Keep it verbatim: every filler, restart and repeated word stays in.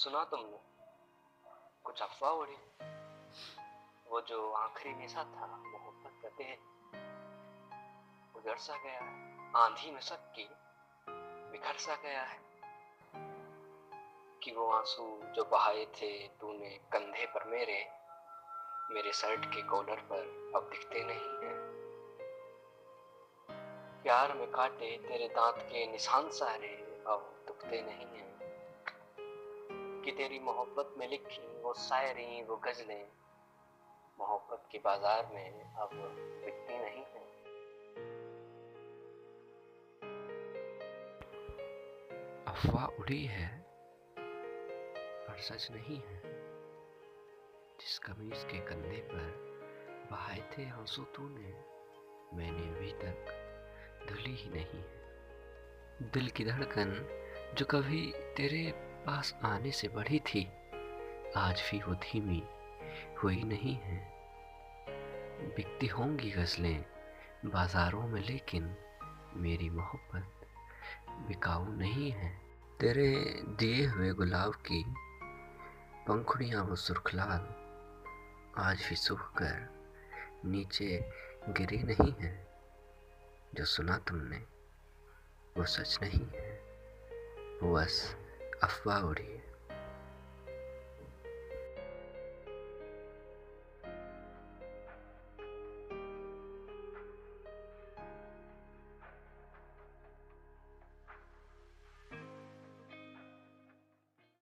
सुना तुमने कुछ अफवाह उड़ी? वो जो आखिरी निशा था मोहब्बत का देह उधर सा गया है, आंधी में सबकी बिखर सा गया है। कि वो आंसू जो बहाए थे तूने कंधे पर मेरे मेरे शर्ट के कॉलर पर अब दिखते नहीं हैं। प्यार में काटे तेरे दांत के निशान सारे अब दुखते नहीं हैं। कि तेरी मोहब्बत में लिखी वो शायरी वो गजलें मोहब्बत के बाजार में अब बिकती नहीं है। अफवाह उड़ी है पर सच नहीं है। जिस कमीज के कंधे पर बहाए थे आंसू तूने मैंने अभी तक धुली ही नहीं है। दिल की धड़कन जो कभी तेरे पास आने से बढ़ी थी आज भी वो धीमी हुई नहीं है। बिकती होंगी गजलें बाजारों में लेकिन मेरी मोहब्बत बिकाऊ नहीं है। तेरे दिए हुए गुलाब की पंखुड़ियाँ वो सुर्खलाल आज भी सूख कर नीचे गिरी नहीं है। जो सुना तुमने वो सच नहीं है, वो बस अफवाह उड़ी है।